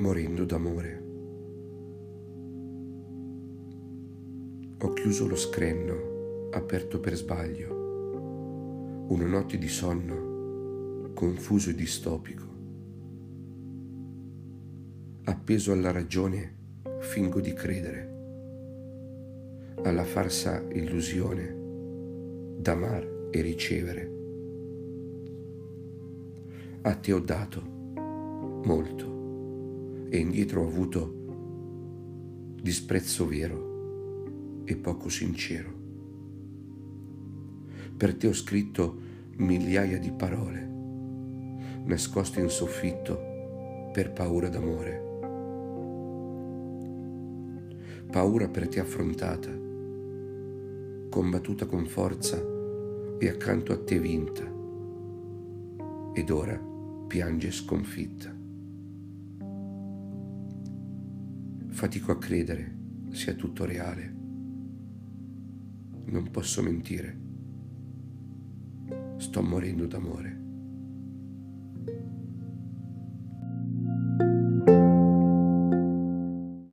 morendo d'amore. Ho chiuso lo scrigno, aperto per sbaglio, una notte di sonno, confuso e distopico. Appeso alla ragione, fingo di credere, alla farsa illusione d'amar e ricevere. A te ho dato molto e indietro ho avuto disprezzo vero e poco sincero. Per te ho scritto migliaia di parole, nascoste in soffitto per paura d'amore. Paura per te affrontata, combattuta con forza e accanto a te vinta, ed ora piange sconfitta. Fatico a credere sia tutto reale, non posso mentire. Sto morendo d'amore.